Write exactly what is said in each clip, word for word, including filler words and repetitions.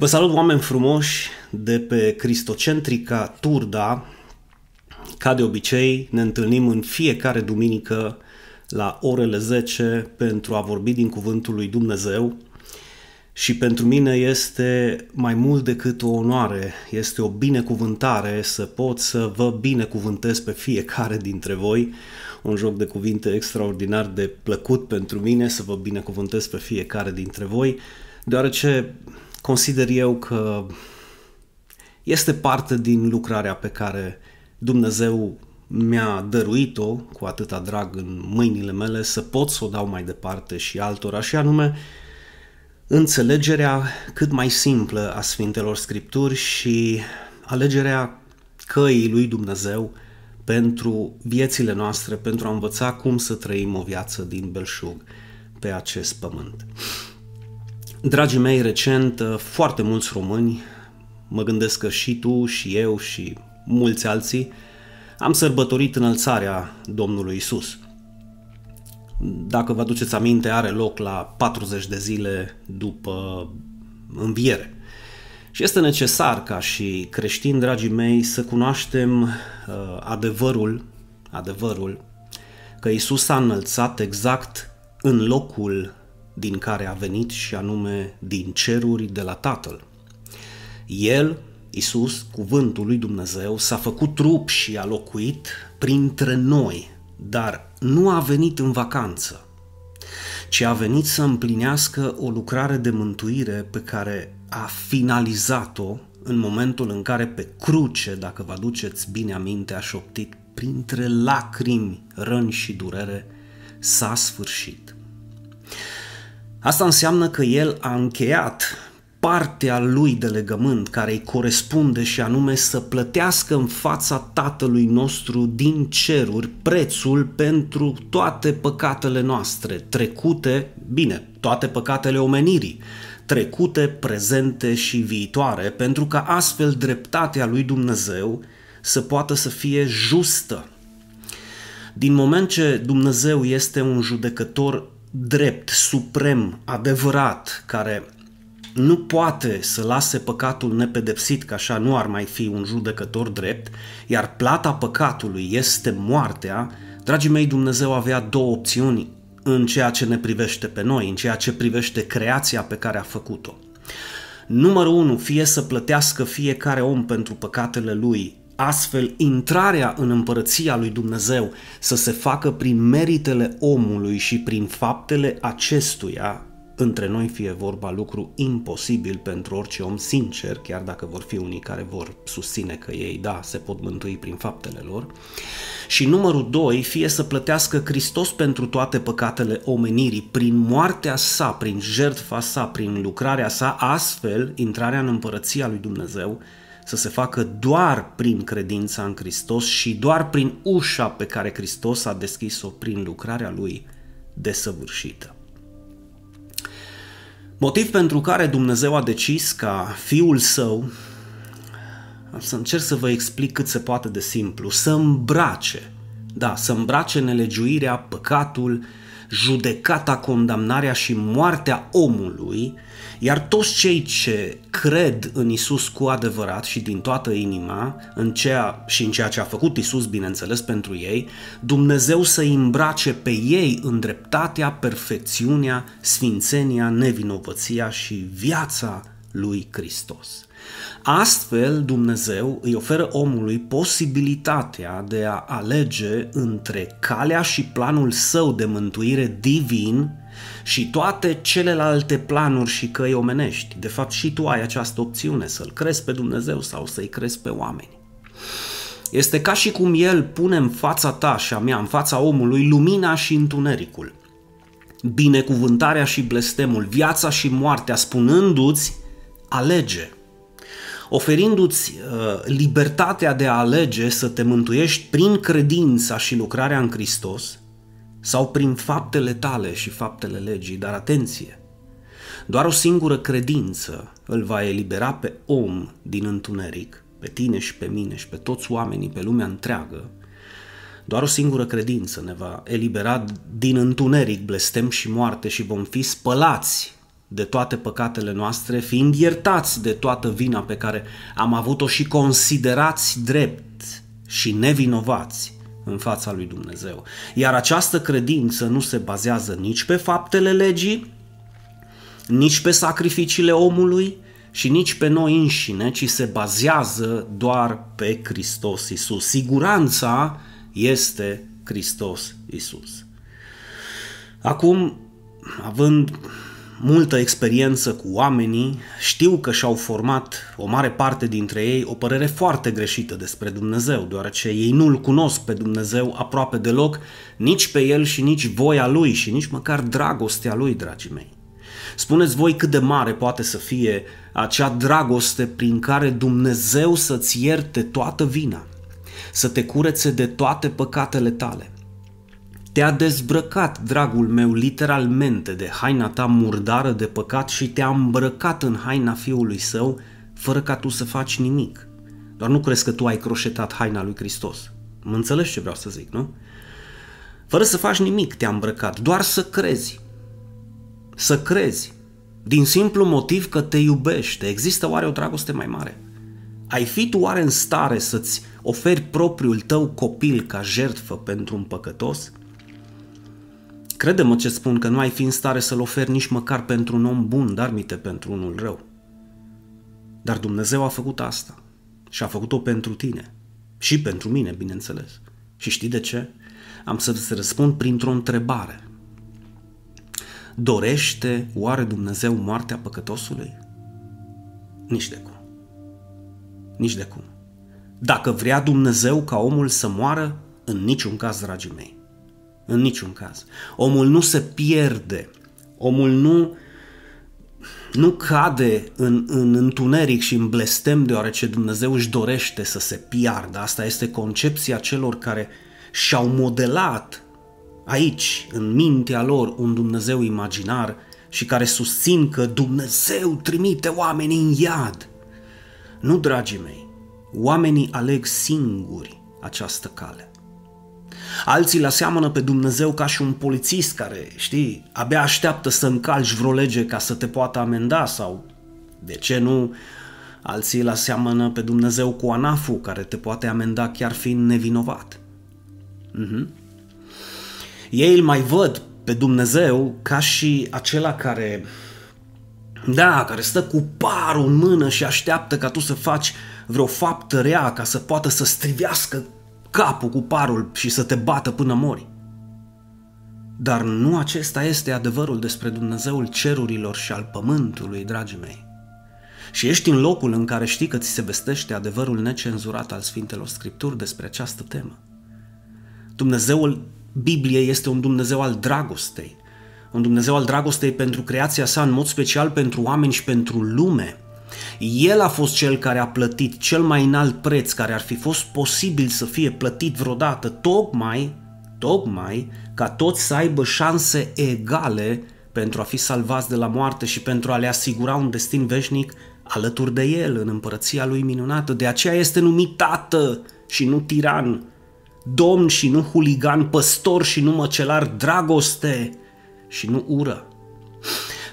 Vă salut, oameni frumoși, de pe Cristocentrica Turda. Ca de obicei, ne întâlnim în fiecare duminică la orele zece pentru a vorbi din Cuvântul lui Dumnezeu și pentru mine este mai mult decât o onoare, este o binecuvântare să pot să vă binecuvântez pe fiecare dintre voi. Un joc de cuvinte extraordinar de plăcut pentru mine să vă binecuvântez pe fiecare dintre voi, deoarece consider eu că este parte din lucrarea pe care Dumnezeu mi-a dăruit-o cu atâta drag în mâinile mele să pot să o dau mai departe și altora, și anume înțelegerea cât mai simplă a Sfintelor Scripturi și alegerea căii lui Dumnezeu pentru viețile noastre, pentru a învăța cum să trăim o viață din belșug pe acest pământ. Dragii mei, recent foarte mulți români, mă gândesc că și tu și eu și mulți alții, am sărbătorit înălțarea Domnului Iisus. Dacă vă aduceți aminte, are loc la patruzeci de zile după înviere. Și este necesar ca și creștini, dragii mei, să cunoaștem adevărul, adevărul că Iisus s-a înălțat exact în locul din care a venit, și anume din ceruri, de la Tatăl. El, Iisus, cuvântul lui Dumnezeu, s-a făcut trup și a locuit printre noi, dar nu a venit în vacanță, ci a venit să împlinească o lucrare de mântuire pe care a finalizat-o în momentul în care pe cruce, dacă vă aduceți bine aminte, a șoptit: printre lacrimi, răni și durere s-a sfârșit. Asta înseamnă că El a încheiat partea Lui de legământ care îi corespunde, și anume să plătească în fața Tatălui nostru din ceruri prețul pentru toate păcatele noastre trecute, bine, toate păcatele omenirii, trecute, prezente și viitoare, pentru ca astfel dreptatea lui Dumnezeu să poată să fie justă. Din moment ce Dumnezeu este un judecător drept, suprem, adevărat, care nu poate să lase păcatul nepedepsit, că așa nu ar mai fi un judecător drept, iar plata păcatului este moartea, dragii mei, Dumnezeu avea două opțiuni în ceea ce ne privește pe noi, în ceea ce privește creația pe care a făcut-o. Numărul unu, fie să plătească fiecare om pentru păcatele lui, astfel intrarea în împărăția lui Dumnezeu să se facă prin meritele omului și prin faptele acestuia. Între noi fie vorba, lucru imposibil pentru orice om sincer, chiar dacă vor fi unii care vor susține că ei, da, se pot mântui prin faptele lor. Și numărul doi, fie să plătească Hristos pentru toate păcatele omenirii, prin moartea sa, prin jertfa sa, prin lucrarea sa, astfel intrarea în împărăția lui Dumnezeu să se facă doar prin credința în Hristos și doar prin ușa pe care Hristos a deschis-o prin lucrarea Lui desăvârșită. Motiv pentru care Dumnezeu a decis ca Fiul Său, să încerc să vă explic cât se poate de simplu, să îmbrace, da, să îmbrace nelegiuirea, păcatul, judecata, condamnarea și moartea omului, iar toți cei ce cred în Isus cu adevărat și din toată inima, în ceea, și în ceea ce a făcut Isus, bineînțeles, pentru ei, Dumnezeu să îmbrace pe ei în dreptatea, perfecțiunea, sfințenia, nevinovăția și viața lui Hristos. Astfel, Dumnezeu îi oferă omului posibilitatea de a alege între calea și planul său de mântuire divin și toate celelalte planuri și căi omenești. De fapt, și tu ai această opțiune, să-L crezi pe Dumnezeu sau să-i crezi pe oameni. Este ca și cum El pune în fața ta și a mea, în fața omului, lumina și întunericul, binecuvântarea și blestemul, viața și moartea, spunându-ți: alege, oferindu-ți uh, libertatea de a alege să te mântuiești prin credința și lucrarea în Hristos sau prin faptele tale și faptele legii. Dar atenție, doar o singură credință îl va elibera pe om din întuneric, pe tine și pe mine și pe toți oamenii pe lumea întreagă. Doar o singură credință ne va elibera din întuneric, blestem și moarte și vom fi spălați de toate păcatele noastre, fiind iertați de toată vina pe care am avut-o și considerați drept și nevinovați în fața lui Dumnezeu. Iar această credință nu se bazează nici pe faptele legii, nici pe sacrificiile omului și nici pe noi înșine, ci se bazează doar pe Hristos Iisus. Siguranța este Hristos Iisus. Acum, având multă experiență cu oamenii, știu că și-au format o mare parte dintre ei o părere foarte greșită despre Dumnezeu, deoarece ei nu-L cunosc pe Dumnezeu aproape deloc, nici pe El și nici voia Lui și nici măcar dragostea Lui, dragii mei. Spuneți voi cât de mare poate să fie acea dragoste prin care Dumnezeu să-ți ierte toată vina, să te curețe de toate păcatele tale. Te-a dezbrăcat, dragul meu, literalmente de haina ta murdară de păcat și te-a îmbrăcat în haina Fiului Său, fără ca tu să faci nimic. Doar nu crezi că tu ai croșetat haina lui Hristos. Mă înțelegi ce vreau să zic, nu? Fără să faci nimic te-a îmbrăcat, doar să crezi. Să crezi, din simplu motiv că te iubește. Există oare o dragoste mai mare? Ai fi tu oare în stare să-ți oferi propriul tău copil ca jertfă pentru un păcătos? Crede-mă ce spun, că nu ai fi în stare să-l oferi nici măcar pentru un om bun, dar minte pentru unul rău. Dar Dumnezeu a făcut asta și a făcut-o pentru tine și pentru mine, bineînțeles. Și știi de ce? Am să-ți răspund printr-o întrebare. Dorește oare Dumnezeu moartea păcătosului? Nici de cum. Nici de cum. Dacă vrea Dumnezeu ca omul să moară, în niciun caz, dragii mei. În niciun caz. Omul nu se pierde, omul nu, nu cade în, în întuneric și în blestem, deoarece Dumnezeu își dorește să se piardă. Asta este concepția celor care și-au modelat aici, în mintea lor, un Dumnezeu imaginar și care susțin că Dumnezeu trimite oamenii în iad. Nu, dragii mei, oamenii aleg singuri această cale. Alții îl aseamănă pe Dumnezeu ca și un polițist care, știi, abia așteaptă să încalci vreo lege ca să te poată amenda sau, de ce nu, alții îl aseamănă pe Dumnezeu cu anaful care te poate amenda chiar fiind nevinovat. Uh-huh. Ei îl mai văd pe Dumnezeu ca și acela care, da, care stă cu parul în mână și așteaptă ca tu să faci vreo faptă rea ca să poată să strivească capul cu parul și să te bată până mori. Dar nu acesta este adevărul despre Dumnezeul cerurilor și al pământului, dragii mei. Și ești în locul în care știi că ți se vestește adevărul necenzurat al Sfintelor Scripturi despre această temă. Dumnezeul Bibliei este un Dumnezeu al dragostei, un Dumnezeu al dragostei pentru creația sa, în mod special pentru oameni și pentru lume. El a fost cel care a plătit cel mai înalt preț care ar fi fost posibil să fie plătit vreodată, tocmai, tocmai ca toți să aibă șanse egale pentru a fi salvați de la moarte și pentru a le asigura un destin veșnic alături de El în împărăția Lui minunată. De aceea este numit tată și nu tiran, domn și nu huligan, păstor și nu măcelar, dragoste și nu ură.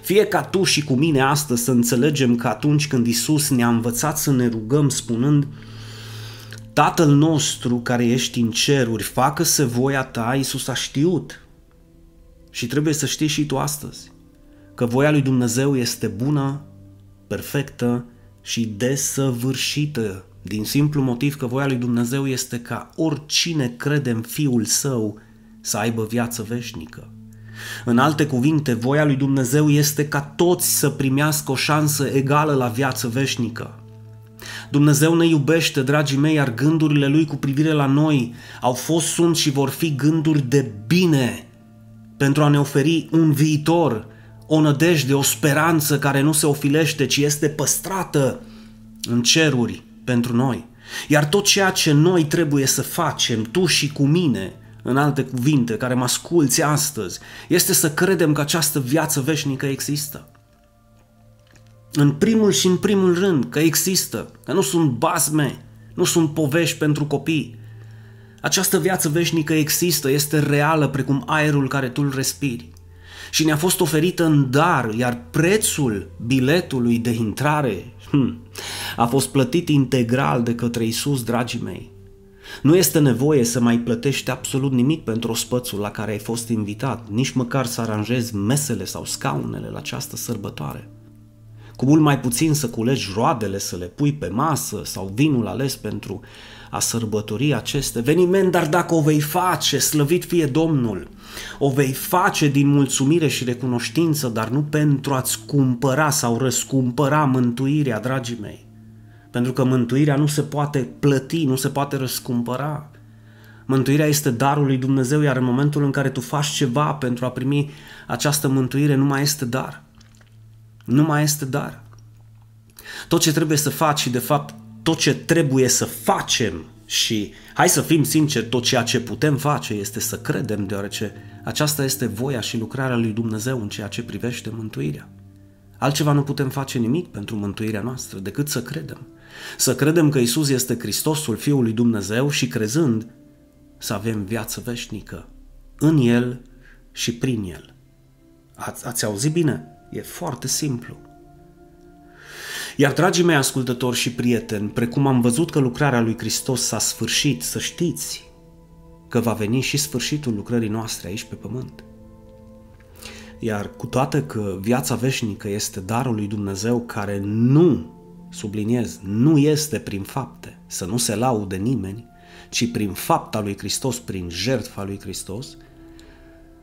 Fie ca tu și cu mine astăzi să înțelegem că atunci când Iisus ne-a învățat să ne rugăm spunând Tatăl nostru care ești în ceruri, facă-se voia ta, Iisus a știut. Și trebuie să știi și tu astăzi că voia lui Dumnezeu este bună, perfectă și desăvârșită, din simplu motiv că voia lui Dumnezeu este ca oricine crede în Fiul Său să aibă viață veșnică. În alte cuvinte, voia lui Dumnezeu este ca toți să primească o șansă egală la viață veșnică. Dumnezeu ne iubește, dragii mei, iar gândurile Lui cu privire la noi au fost, sunt și vor fi gânduri de bine pentru a ne oferi un viitor, o nădejde, o speranță care nu se ofilește, ci este păstrată în ceruri pentru noi. Iar tot ceea ce noi trebuie să facem, tu și cu mine, în alte cuvinte, care mă asculți astăzi, este să credem că această viață veșnică există. În primul și în primul rând că există, că nu sunt basme, nu sunt povești pentru copii. Această viață veșnică există, este reală precum aerul care tu îl respiri. și ne-a fost oferită în dar, iar prețul biletului de intrare hm, a fost plătit integral de către Iisus, dragii mei. Nu este nevoie să mai plătești absolut nimic pentru ospățul la care ai fost invitat, nici măcar să aranjezi mesele sau scaunele la această sărbătoare. Cu mult mai puțin să culegi roadele, să le pui pe masă sau vinul ales pentru a sărbători acest eveniment, dar dacă o vei face, slăvit fie Domnul, o vei face din mulțumire și recunoștință, dar nu pentru a-ți cumpăra sau răscumpăra mântuirea, dragii mei. Pentru că mântuirea nu se poate plăti, nu se poate răscumpăra. Mântuirea este darul lui Dumnezeu, iar în momentul în care tu faci ceva pentru a primi această mântuire, nu mai este dar. Nu mai este dar. Tot ce trebuie să faci și, de fapt, tot ce trebuie să facem și, hai să fim sinceri, tot ceea ce putem face este să credem, deoarece aceasta este voia și lucrarea lui Dumnezeu în ceea ce privește mântuirea. Altceva nu putem face nimic pentru mântuirea noastră decât să credem. Să credem că Iisus este Hristosul, Fiul lui Dumnezeu, și crezând să avem viață veșnică în El și prin El. Ați, ați auzit bine? E foarte simplu. Iar, dragii mei ascultători și prieteni, precum am văzut că lucrarea lui Hristos s-a sfârșit, să știți că va veni și sfârșitul lucrării noastre aici pe pământ. Iar cu toate că viața veșnică este darul lui Dumnezeu, care nu, subliniez, nu este prin fapte, să nu se laude nimeni, ci prin fapta lui Hristos, prin jertfa lui Hristos,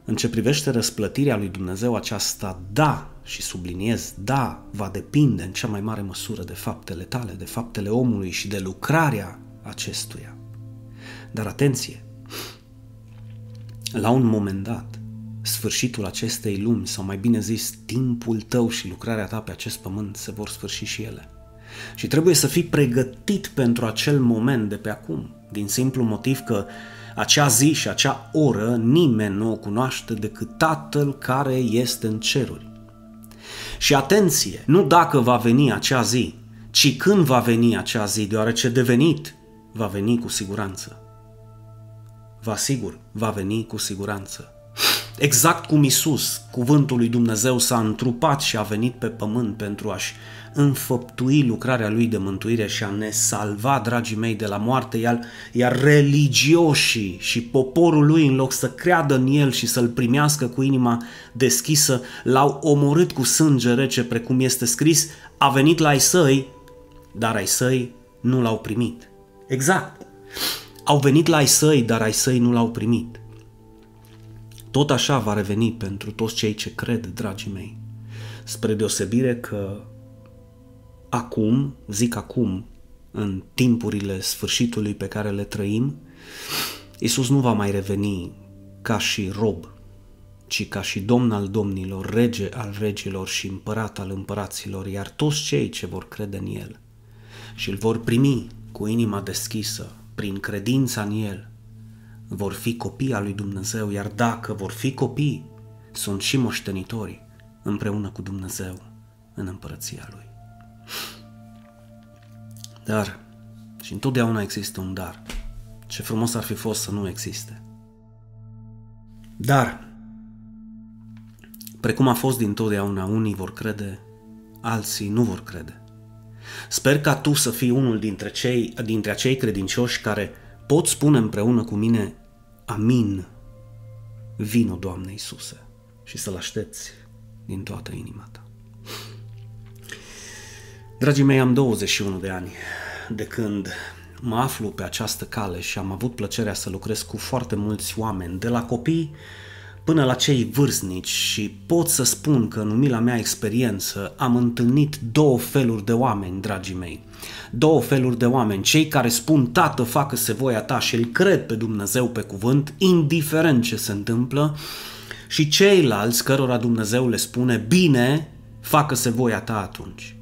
în ce privește răsplătirea lui Dumnezeu, aceasta, da, și subliniez, da, va depinde în cea mai mare măsură de faptele tale, de faptele omului și de lucrarea acestuia. Dar atenție, la un moment dat, sfârșitul acestei lumi, sau mai bine zis, timpul tău și lucrarea ta pe acest pământ se vor sfârși și ele. Și trebuie să fii pregătit pentru acel moment de pe acum, din simplu motiv că acea zi și acea oră nimeni nu o cunoaște decât Tatăl care este în ceruri. Și atenție, nu dacă va veni acea zi, ci când va veni acea zi, deoarece de venit va veni cu siguranță. Vă asigur, va veni cu siguranță. Exact cum Iisus, cuvântul lui Dumnezeu, s-a întrupat și a venit pe pământ pentru a-și înfăptui lucrarea lui de mântuire și a ne salva, dragii mei, de la moarte, iar, iar religioșii și poporul lui, în loc să creadă în el și să-l primească cu inima deschisă, l-au omorât cu sânge rece, precum este scris, a venit la ai săi, dar ai săi nu l-au primit. Exact! Au venit la ai săi, dar ai săi nu l-au primit. Tot așa va reveni pentru toți cei ce cred, dragii mei, spre deosebire că acum, zic acum, în timpurile sfârșitului pe care le trăim, Iisus nu va mai reveni ca și rob, ci ca și Domn al domnilor, rege al regilor și împărat al împăraților, iar toți cei ce vor crede în El și îl vor primi cu inima deschisă, prin credința în El, vor fi copii al lui Dumnezeu, iar dacă vor fi copii, sunt și moștenitori împreună cu Dumnezeu în împărăția Lui. Dar, și întotdeauna există un dar. Ce frumos ar fi fost să nu existe. Dar, precum a fost dintotdeauna, unii vor crede, alții nu vor crede. Sper ca tu să fii unul dintre cei, dintre acei credincioși care pot spune împreună cu mine, amin, vino Doamne Iisuse, și să-L aștepți din toată inima ta. Dragii mei, am douăzeci și unu de ani de când mă aflu pe această cale și am avut plăcerea să lucrez cu foarte mulți oameni, de la copii până la cei vârstnici, și pot să spun că în umila mea experiență am întâlnit două feluri de oameni, dragii mei. Două feluri de oameni, cei care spun, Tată, facă-se voia ta, și îl cred pe Dumnezeu pe cuvânt, indiferent ce se întâmplă, și ceilalți cărora Dumnezeu le spune, bine, facă-se voia ta atunci.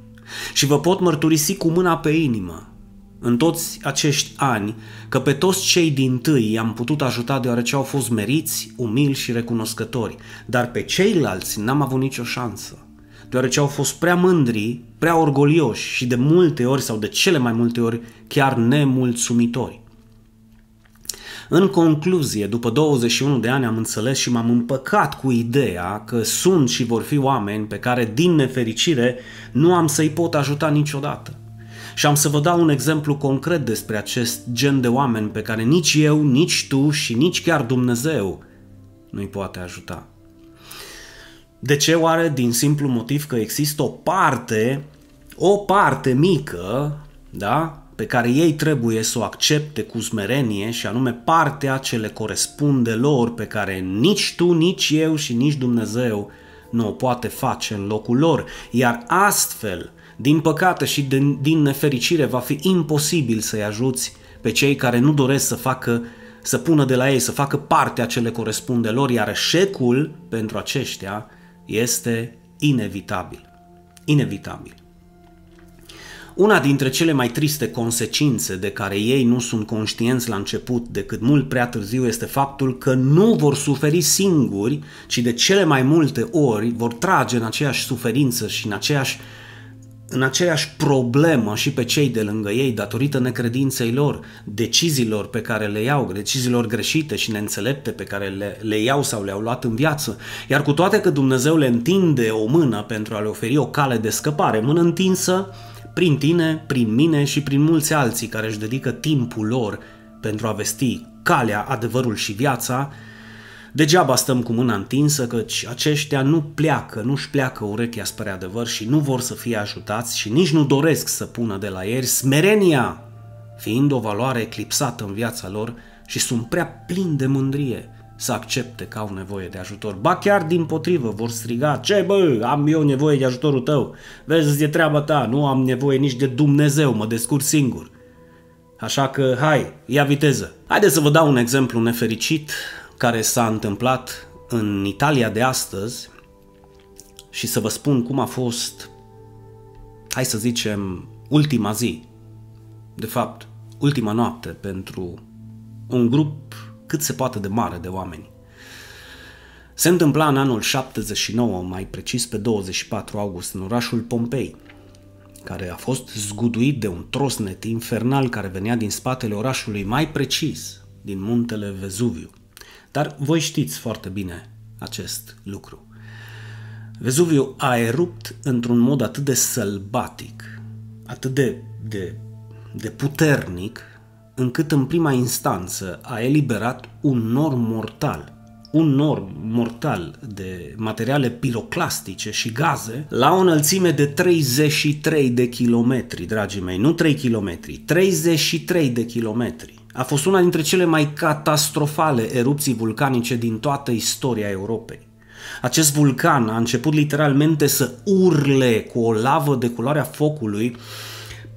Și vă pot mărturisi cu mâna pe inimă, în toți acești ani, că pe toți cei dintâi i-am putut ajuta deoarece au fost meriți, umili și recunoscători, dar pe ceilalți n-am avut nicio șansă, deoarece au fost prea mândri, prea orgolioși și de multe ori sau de cele mai multe ori chiar nemulțumitori. În concluzie, după douăzeci și unu de ani am înțeles și m-am împăcat cu ideea că sunt și vor fi oameni pe care, din nefericire, nu am să-i pot ajuta niciodată. Și am să vă dau un exemplu concret despre acest gen de oameni pe care nici eu, nici tu și nici chiar Dumnezeu nu-i poate ajuta. De ce oare? Din simplu motiv că există o parte, o parte mică, da, pe care ei trebuie să o accepte cu smerenie, și anume partea ce le corespunde lor, pe care nici tu, nici eu și nici Dumnezeu nu o poate face în locul lor. Iar astfel, din păcate și din, din nefericire, va fi imposibil să-i ajuți pe cei care nu doresc să facă, să pună de la ei, să facă partea ce le corespunde lor, iar eșecul pentru aceștia este inevitabil. Inevitabil. Una dintre cele mai triste consecințe de care ei nu sunt conștienți la început, decât mult prea târziu, este faptul că nu vor suferi singuri, ci de cele mai multe ori vor trage în aceeași suferință și în aceeași în aceeași problemă și pe cei de lângă ei, datorită necredinței lor, deciziilor pe care le iau, deciziilor greșite și neînțelepte pe care le, le iau sau le-au luat în viață. Iar cu toate că Dumnezeu le întinde o mână pentru a le oferi o cale de scăpare, mână întinsă prin tine, prin mine și prin mulți alții care își dedică timpul lor pentru a vesti calea, adevărul și viața, degeaba stăm cu mâna întinsă, căci aceștia nu pleacă, nu-și pleacă urechea spre adevăr și nu vor să fie ajutați și nici nu doresc să pună de la ei, smerenia fiind o valoare eclipsată în viața lor, și sunt prea plini de mândrie să accepte că au nevoie de ajutor. Ba chiar dimpotrivă vor striga: ce bă, am eu nevoie de ajutorul tău, vezi, e treaba ta, nu am nevoie nici de Dumnezeu, mă descurc singur. Așa că hai, ia viteză. Haideți să vă dau un exemplu nefericit care s-a întâmplat în Italia de astăzi și să vă spun cum a fost, hai să zicem, ultima zi, de fapt, ultima noapte pentru un grup cât se poate de mare de oameni. Se întâmpla în anul șaptezeci și nouă, mai precis pe douăzeci și patru august, în orașul Pompeii, care a fost zguduit de un trosnet infernal care venea din spatele orașului, mai precis din muntele Vezuviu. Dar voi știți foarte bine acest lucru. Vezuviu a erupt într-un mod atât de sălbatic, atât de, de, de puternic, încât în prima instanță a eliberat un nor mortal, un nor mortal de materiale piroclastice și gaze la o înălțime de treizeci și trei de kilometri, dragii mei, nu trei kilometri, treizeci și trei de kilometri. A fost una dintre cele mai catastrofale erupții vulcanice din toată istoria Europei. Acest vulcan a început literalmente să urle cu o lavă de culoarea focului,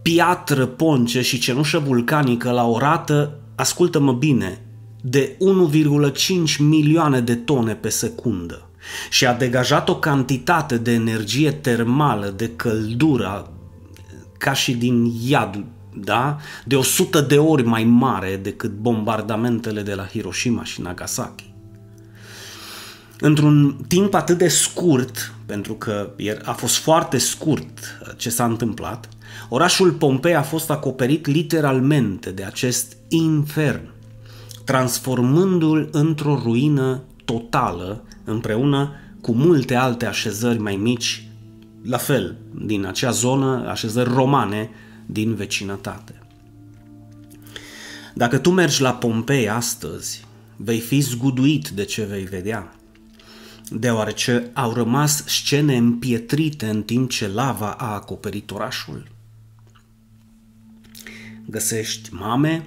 piatră ponce și cenușă vulcanică la o rată, ascultă-mă bine, de unu virgulă cinci milioane de tone pe secundă, și a degajat o cantitate de energie termală, de căldură, ca și din iadul, da? De o sută de ori mai mare decât bombardamentele de la Hiroshima și Nagasaki. Într-un timp atât de scurt, pentru că a fost foarte scurt ce s-a întâmplat, orașul Pompeii a fost acoperit literalmente de acest infern, transformându-l într-o ruină totală, împreună cu multe alte așezări mai mici, la fel, din acea zonă, așezări romane din vecinătate. Dacă tu mergi la Pompeii astăzi, vei fi zguduit de ce vei vedea, deoarece au rămas scene împietrite în timp ce lava a acoperit orașul. Găsești mame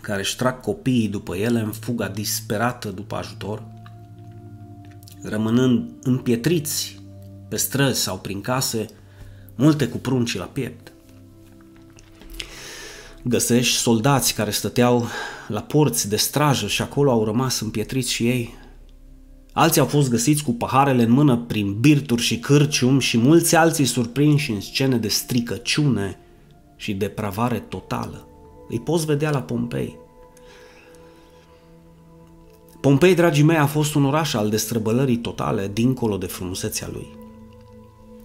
care își trag copiii după ele în fuga disperată după ajutor, rămânând împietriți pe străzi sau prin case, multe cu pruncii la piept. Găsești soldați care stăteau la porți de strajă și acolo au rămas împietriți și ei. Alții au fost găsiți cu paharele în mână prin birturi și cârciumi și mulți alții surprinși în scene de stricăciune și depravare totală. Îi poți vedea la Pompeii. Pompeii, dragii mei, a fost un oraș al destrăbălării totale, dincolo de frumusețea lui.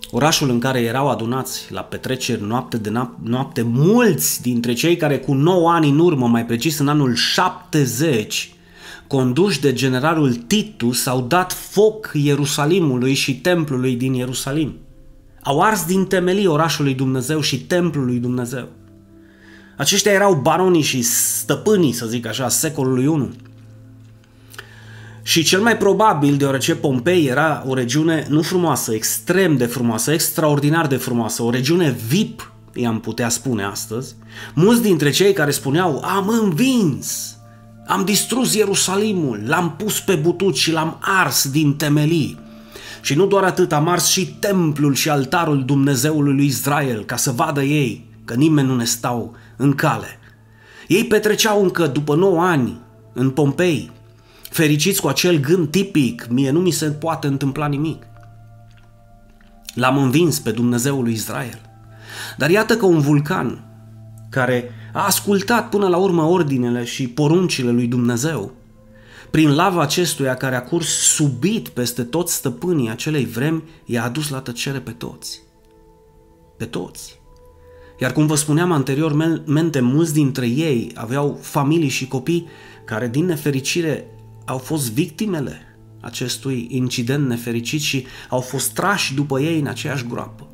Orașul în care erau adunați la petreceri noapte de noapte, mulți dintre cei care cu nouă ani în urmă, mai precis în anul șaptezeci, conduși de generalul Titus, au dat foc Ierusalimului și templului din Ierusalim. Au ars din temelii orașului Dumnezeu și templului Dumnezeu. Aceștia erau baronii și stăpânii, să zic așa, secolului întâi. Și cel mai probabil, deoarece Pompeii era o regiune nu frumoasă, extrem de frumoasă, extraordinar de frumoasă, o regiune V I P, i-am putea spune astăzi, mulți dintre cei care spuneau, am învins, am distrus Ierusalimul, l-am pus pe butuci și l-am ars din temelii. Și nu doar atât, am ars și templul și altarul Dumnezeului lui Israel, ca să vadă ei că nimeni nu ne stau în cale. Ei petreceau încă după nouă ani în Pompeii, fericiți cu acel gând tipic, mie nu mi se poate întâmpla nimic. L-am învins pe Dumnezeul lui Israel. Dar iată că un vulcan care a ascultat până la urmă ordinele și poruncile lui Dumnezeu, prin lava acestuia care a curs subit peste toți stăpânii acelei vremi, i-a adus la tăcere pe toți. Pe toți. Iar cum vă spuneam anteriormente, mulți dintre ei aveau familii și copii care din nefericire au fost victimele acestui incident nefericit și au fost trași după ei în aceeași groapă.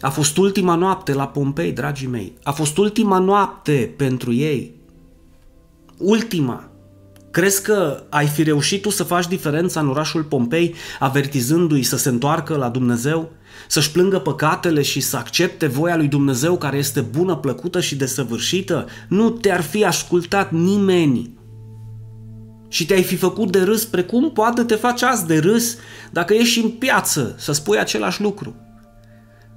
A fost ultima noapte la Pompei, dragii mei. A fost ultima noapte pentru ei. Ultima. Crezi că ai fi reușit tu să faci diferența în orașul Pompei, avertizându-i să se întoarcă la Dumnezeu, să-și plângă păcatele și să accepte voia lui Dumnezeu care este bună, plăcută și desăvârșită? Nu te-ar fi ascultat nimeni. Și te-ai fi făcut de râs, precum poate te faci azi de râs dacă ieși în piață să spui același lucru.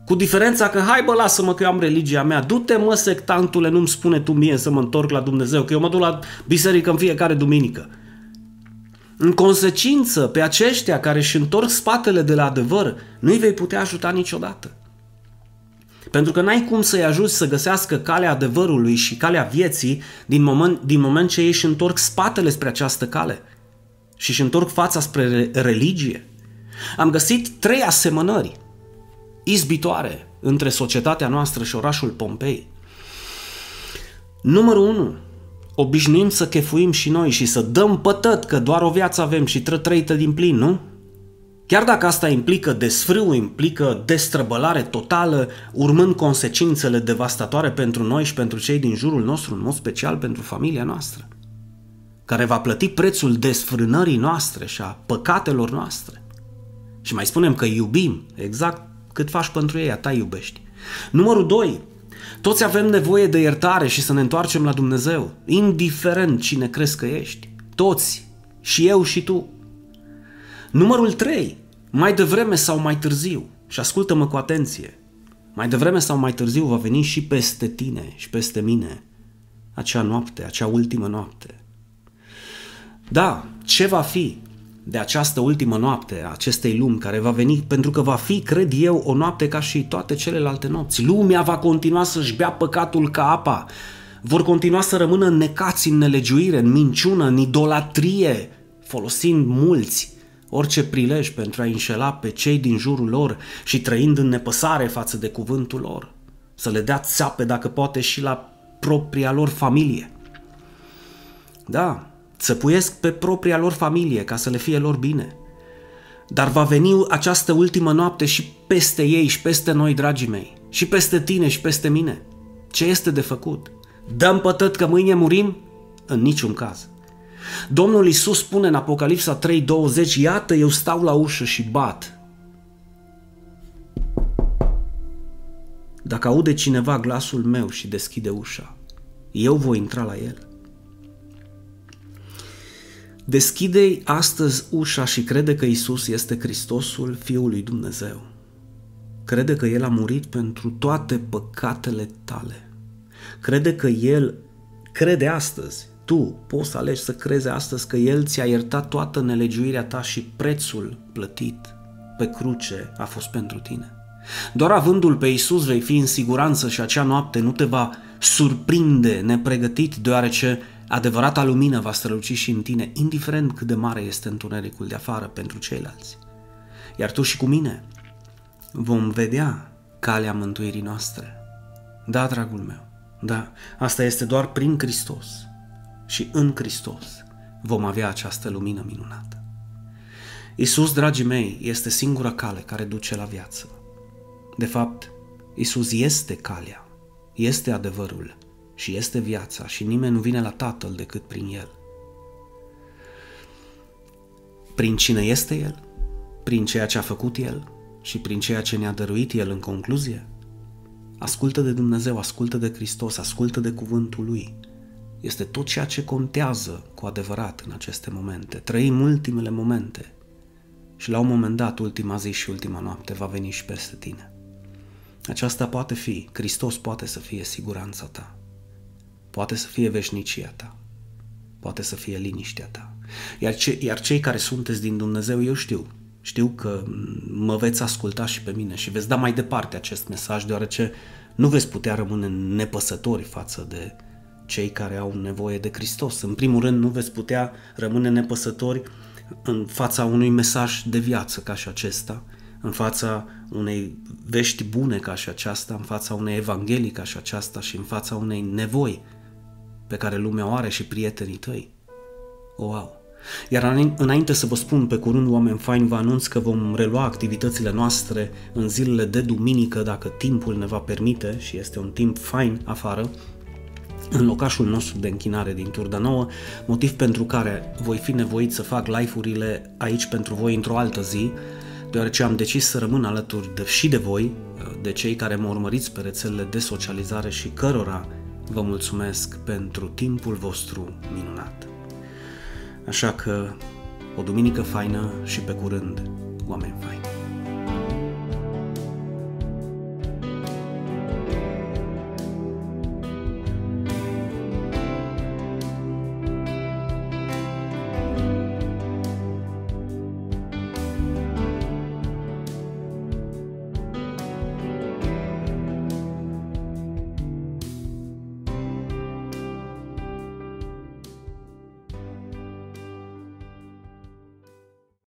Cu diferența că, hai bă, lasă-mă că eu am religia mea, du-te mă sectantule, nu-mi spune tu mie să mă întorc la Dumnezeu, că eu mă duc la biserică în fiecare duminică. În consecință, pe aceștia care își întorc spatele de la adevăr, nu-i vei putea ajuta niciodată. Pentru că n-ai cum să-i ajuți să găsească calea adevărului și calea vieții din moment, din moment ce ei își întorc spatele spre această cale și își întorc fața spre religie. Am găsit trei asemănări izbitoare între societatea noastră și orașul Pompei. Numărul unu. Obișnuim să chefuim și noi și să dăm pătăt că doar o viață avem și tră trăită din plin, nu? Chiar dacă asta implică desfrâu, implică destrăbălare totală, urmând consecințele devastatoare pentru noi și pentru cei din jurul nostru, în mod special pentru familia noastră, care va plăti prețul desfrânării noastre și a păcatelor noastre. Și mai spunem că iubim, exact cât faci pentru ei, a ta iubești. Numărul doi. Toți avem nevoie de iertare și să ne întoarcem la Dumnezeu, indiferent cine crezi că ești. Toți, și eu și tu. Numărul trei. Mai devreme sau mai târziu, și ascultă-mă cu atenție, mai devreme sau mai târziu va veni și peste tine și peste mine acea noapte, acea ultimă noapte. Da, ce va fi de această ultimă noapte a acestei lumi care va veni? Pentru că va fi, cred eu, o noapte ca și toate celelalte nopți. Lumea va continua să-și bea păcatul ca apa. Vor continua să rămână înnecați în nelegiuire, în minciună, în idolatrie, folosind mulți orice prilej pentru a înșela pe cei din jurul lor și trăind în nepăsare față de cuvântul lor, să le dea țape dacă poate și la propria lor familie. Da, țăpuiesc pe propria lor familie ca să le fie lor bine. Dar va veni această ultimă noapte și peste ei și peste noi, dragii mei, și peste tine și peste mine. Ce este de făcut? Dăm pătăt că mâine murim? În niciun caz. Domnul Iisus spune în Apocalipsa trei douăzeci, iată, eu stau la ușă și bat. Dacă aude cineva glasul meu și deschide ușa, eu voi intra la el. Deschide-i astăzi ușa și crede că Iisus este Hristosul, Fiul lui Dumnezeu. Crede că El a murit pentru toate păcatele tale. Crede că El, crede astăzi, tu poți să alegi să crezi astăzi că El ți-a iertat toată nelegiuirea ta și prețul plătit pe cruce a fost pentru tine. Doar avându-L pe Iisus vei fi în siguranță și acea noapte nu te va surprinde nepregătit, deoarece adevărata lumină va străluci și în tine, indiferent cât de mare este întunericul de afară pentru ceilalți. Iar tu și cu mine vom vedea calea mântuirii noastre. Da, dragul meu, da, asta este doar prin Hristos și în Hristos vom avea această lumină minunată. Iisus, dragii mei, este singura cale care duce la viață. De fapt, Iisus este calea, este adevărul și este viața și nimeni nu vine la Tatăl decât prin El. Prin cine este El, prin ceea ce a făcut El și prin ceea ce ne-a dăruit El în concluzie. Ascultă de Dumnezeu, ascultă de Hristos, ascultă de cuvântul Lui. Este tot ceea ce contează cu adevărat în aceste momente. Trăim ultimele momente și la un moment dat, ultima zi și ultima noapte va veni și peste tine. Aceasta poate fi, Hristos poate să fie siguranța ta, poate să fie veșnicia ta, poate să fie liniștea ta. Iar, ce, iar cei care sunteți din Dumnezeu, eu știu, știu că mă veți asculta și pe mine și veți da mai departe acest mesaj, deoarece nu veți putea rămâne nepăsători față de cei care au nevoie de Hristos. În primul rând, nu veți putea rămâne nepăsători în fața unui mesaj de viață ca și acesta, în fața unei vești bune ca și aceasta, în fața unei evanghelii ca și aceasta și în fața unei nevoi pe care lumea o are și prietenii tăi. Wow! Iar înainte să vă spun pe curând, oameni faini, vă anunț că vom relua activitățile noastre în zilele de duminică, dacă timpul ne va permite, și este un timp fain afară, în locașul nostru de închinare din Turda Nouă, motiv pentru care voi fi nevoit să fac live-urile aici pentru voi într-o altă zi, deoarece am decis să rămân alături de, și de voi, de cei care mă urmăriți pe rețelele de socializare și cărora vă mulțumesc pentru timpul vostru minunat. Așa că o duminică faină și pe curând, oameni faini!